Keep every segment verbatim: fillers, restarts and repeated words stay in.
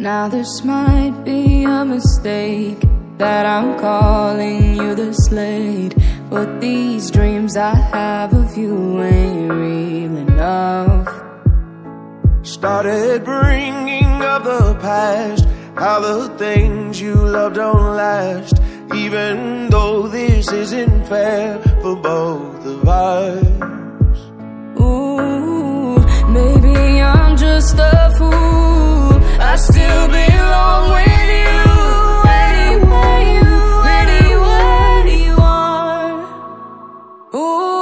Now this might be a mistake that I'm calling you this late, but these dreams I have of you ain't real enough. Started bringing up the past, how the things you love don't last, even though this isn't fair for both of us. Ooh, maybe I'm just a fool, I still belong with you. Anywhere you, anywhere you are. Ooh.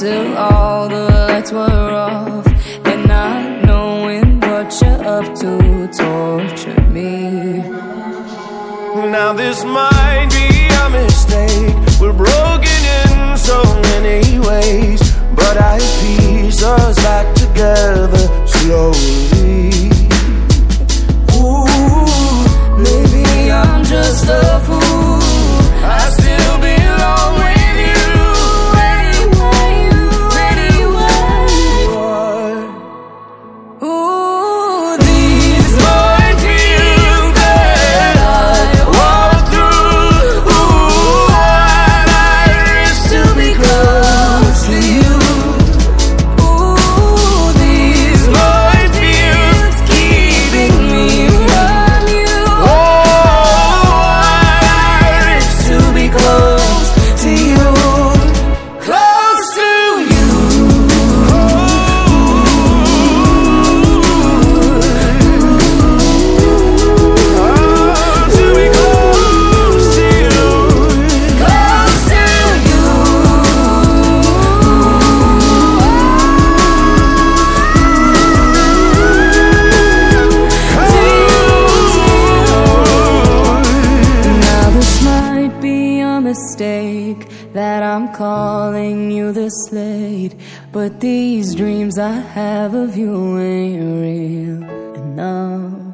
Till all the lights were off, and not knowing what you're up to torture me. Now this might be a mistake, we're broken in so many ways, but I piece us back together slowly. Ooh, maybe I'm just a fool, I still belong with you. That I'm calling you this late, but these dreams I have of you ain't real enough.